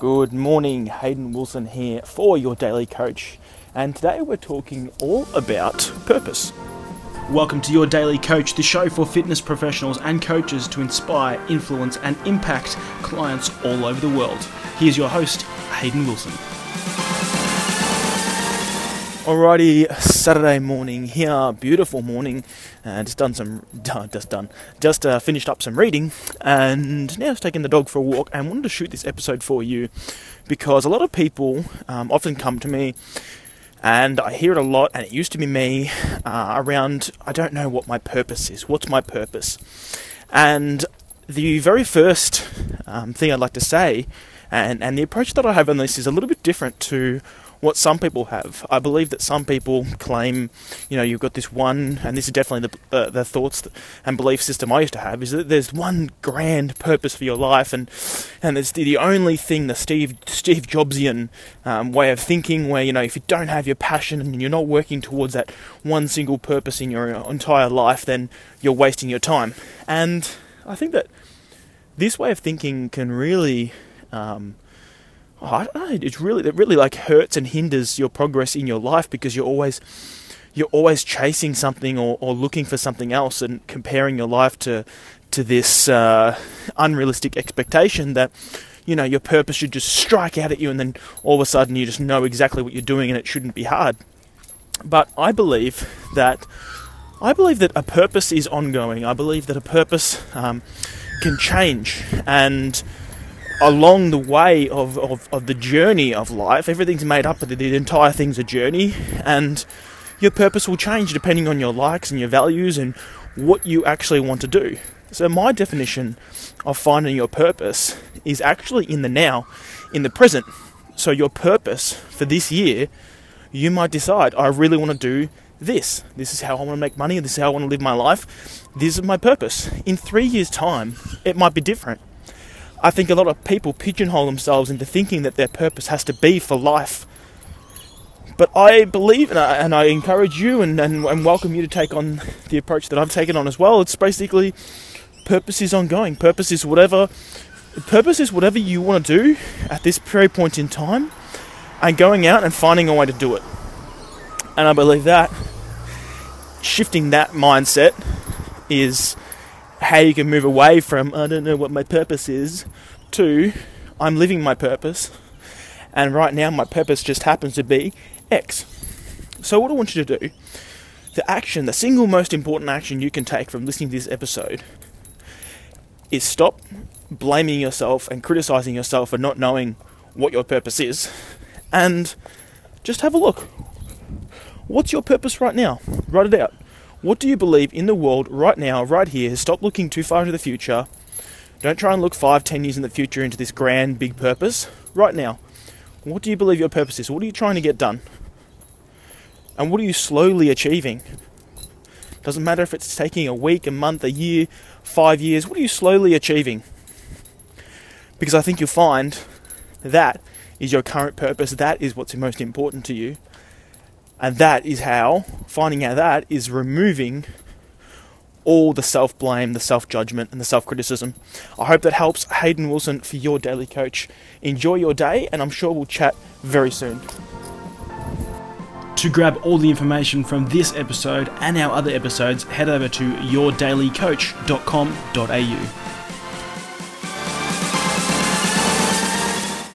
Good morning, Hayden Wilson here for Your Daily Coach, and today we're talking all about purpose. Welcome to Your Daily Coach, the show for fitness professionals and coaches to inspire, influence, and impact clients all over the world. Here's your host, Hayden Wilson. Alrighty, Saturday morning here, beautiful morning. Finished up some reading, and now I've taken the dog for a walk. And wanted to shoot this episode for you because a lot of people often come to me, and I hear it a lot. And it used to be me around. I don't know what my purpose is. What's my purpose? And the very first thing I'd like to say, and the approach that I have on this is a little bit different to what some people have. I believe that some people claim, you know, you've got this one, and this is definitely the thoughts and belief system I used to have, is that there's one grand purpose for your life, and it's the only thing, the Steve Jobsian way of thinking, where, you know, if you don't have your passion and you're not working towards that one single purpose in your entire life, then you're wasting your time. And I think that this way of thinking can really it really like hurts and hinders your progress in your life, because you're always chasing something or looking for something else, and comparing your life to this unrealistic expectation that, you know, your purpose should just strike out at you, and then all of a sudden you just know exactly what you're doing, and it shouldn't be hard. But I believe that a purpose is ongoing. I believe that a purpose can change, and along the way of the journey of life, everything's made up of the entire thing's a journey, and your purpose will change depending on your likes and your values and what you actually want to do. So my definition of finding your purpose is actually in the now, in the present. So your purpose for this year, you might decide, I really want to do this. This is how I want to make money. This is how I want to live my life. This is my purpose. In 3 years' time, it might be different. I think a lot of people pigeonhole themselves into thinking that their purpose has to be for life. But I believe, and I encourage you and welcome you to take on the approach that I've taken on as well. It's basically, purpose is ongoing. Purpose is whatever you want to do at this very point in time, and going out and finding a way to do it. And I believe that shifting that mindset is how you can move away from, I don't know what my purpose is, to, I'm living my purpose, and right now my purpose just happens to be X. So what I want you to do, the action, the single most important action you can take from listening to this episode, is stop blaming yourself and criticizing yourself for not knowing what your purpose is, and just have a look. What's your purpose right now? Write it out. What do you believe in the world right now, right here? Stop looking too far into the future. Don't try and look 5-10 years in the future into this grand, big purpose. Right now, what do you believe your purpose is? What are you trying to get done? And what are you slowly achieving? Doesn't matter if it's taking a week, a month, a year, 5 years. What are you slowly achieving? Because I think you'll find that is your current purpose. That is what's most important to you. And that is how, finding out that, is removing all the self-blame, the self-judgment, and the self-criticism. I hope that helps. Hayden Wilson for Your Daily Coach. Enjoy your day, and I'm sure we'll chat very soon. To grab all the information from this episode and our other episodes, head over to yourdailycoach.com.au.